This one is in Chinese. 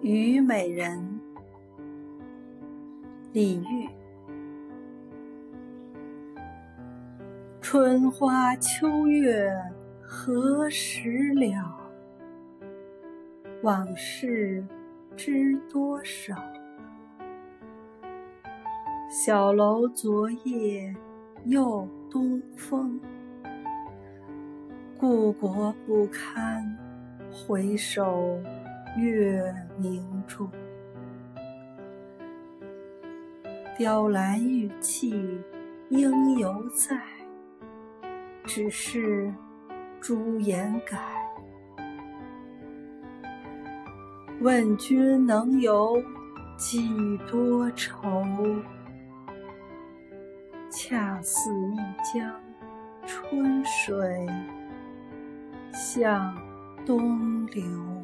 虞美人，李煜。春花秋月何时了？往事知多少。小楼昨夜又东风，故国不堪回首月明中。雕栏玉砌应犹在，只是朱颜改。问君能有几多愁？恰似一江春水向东流。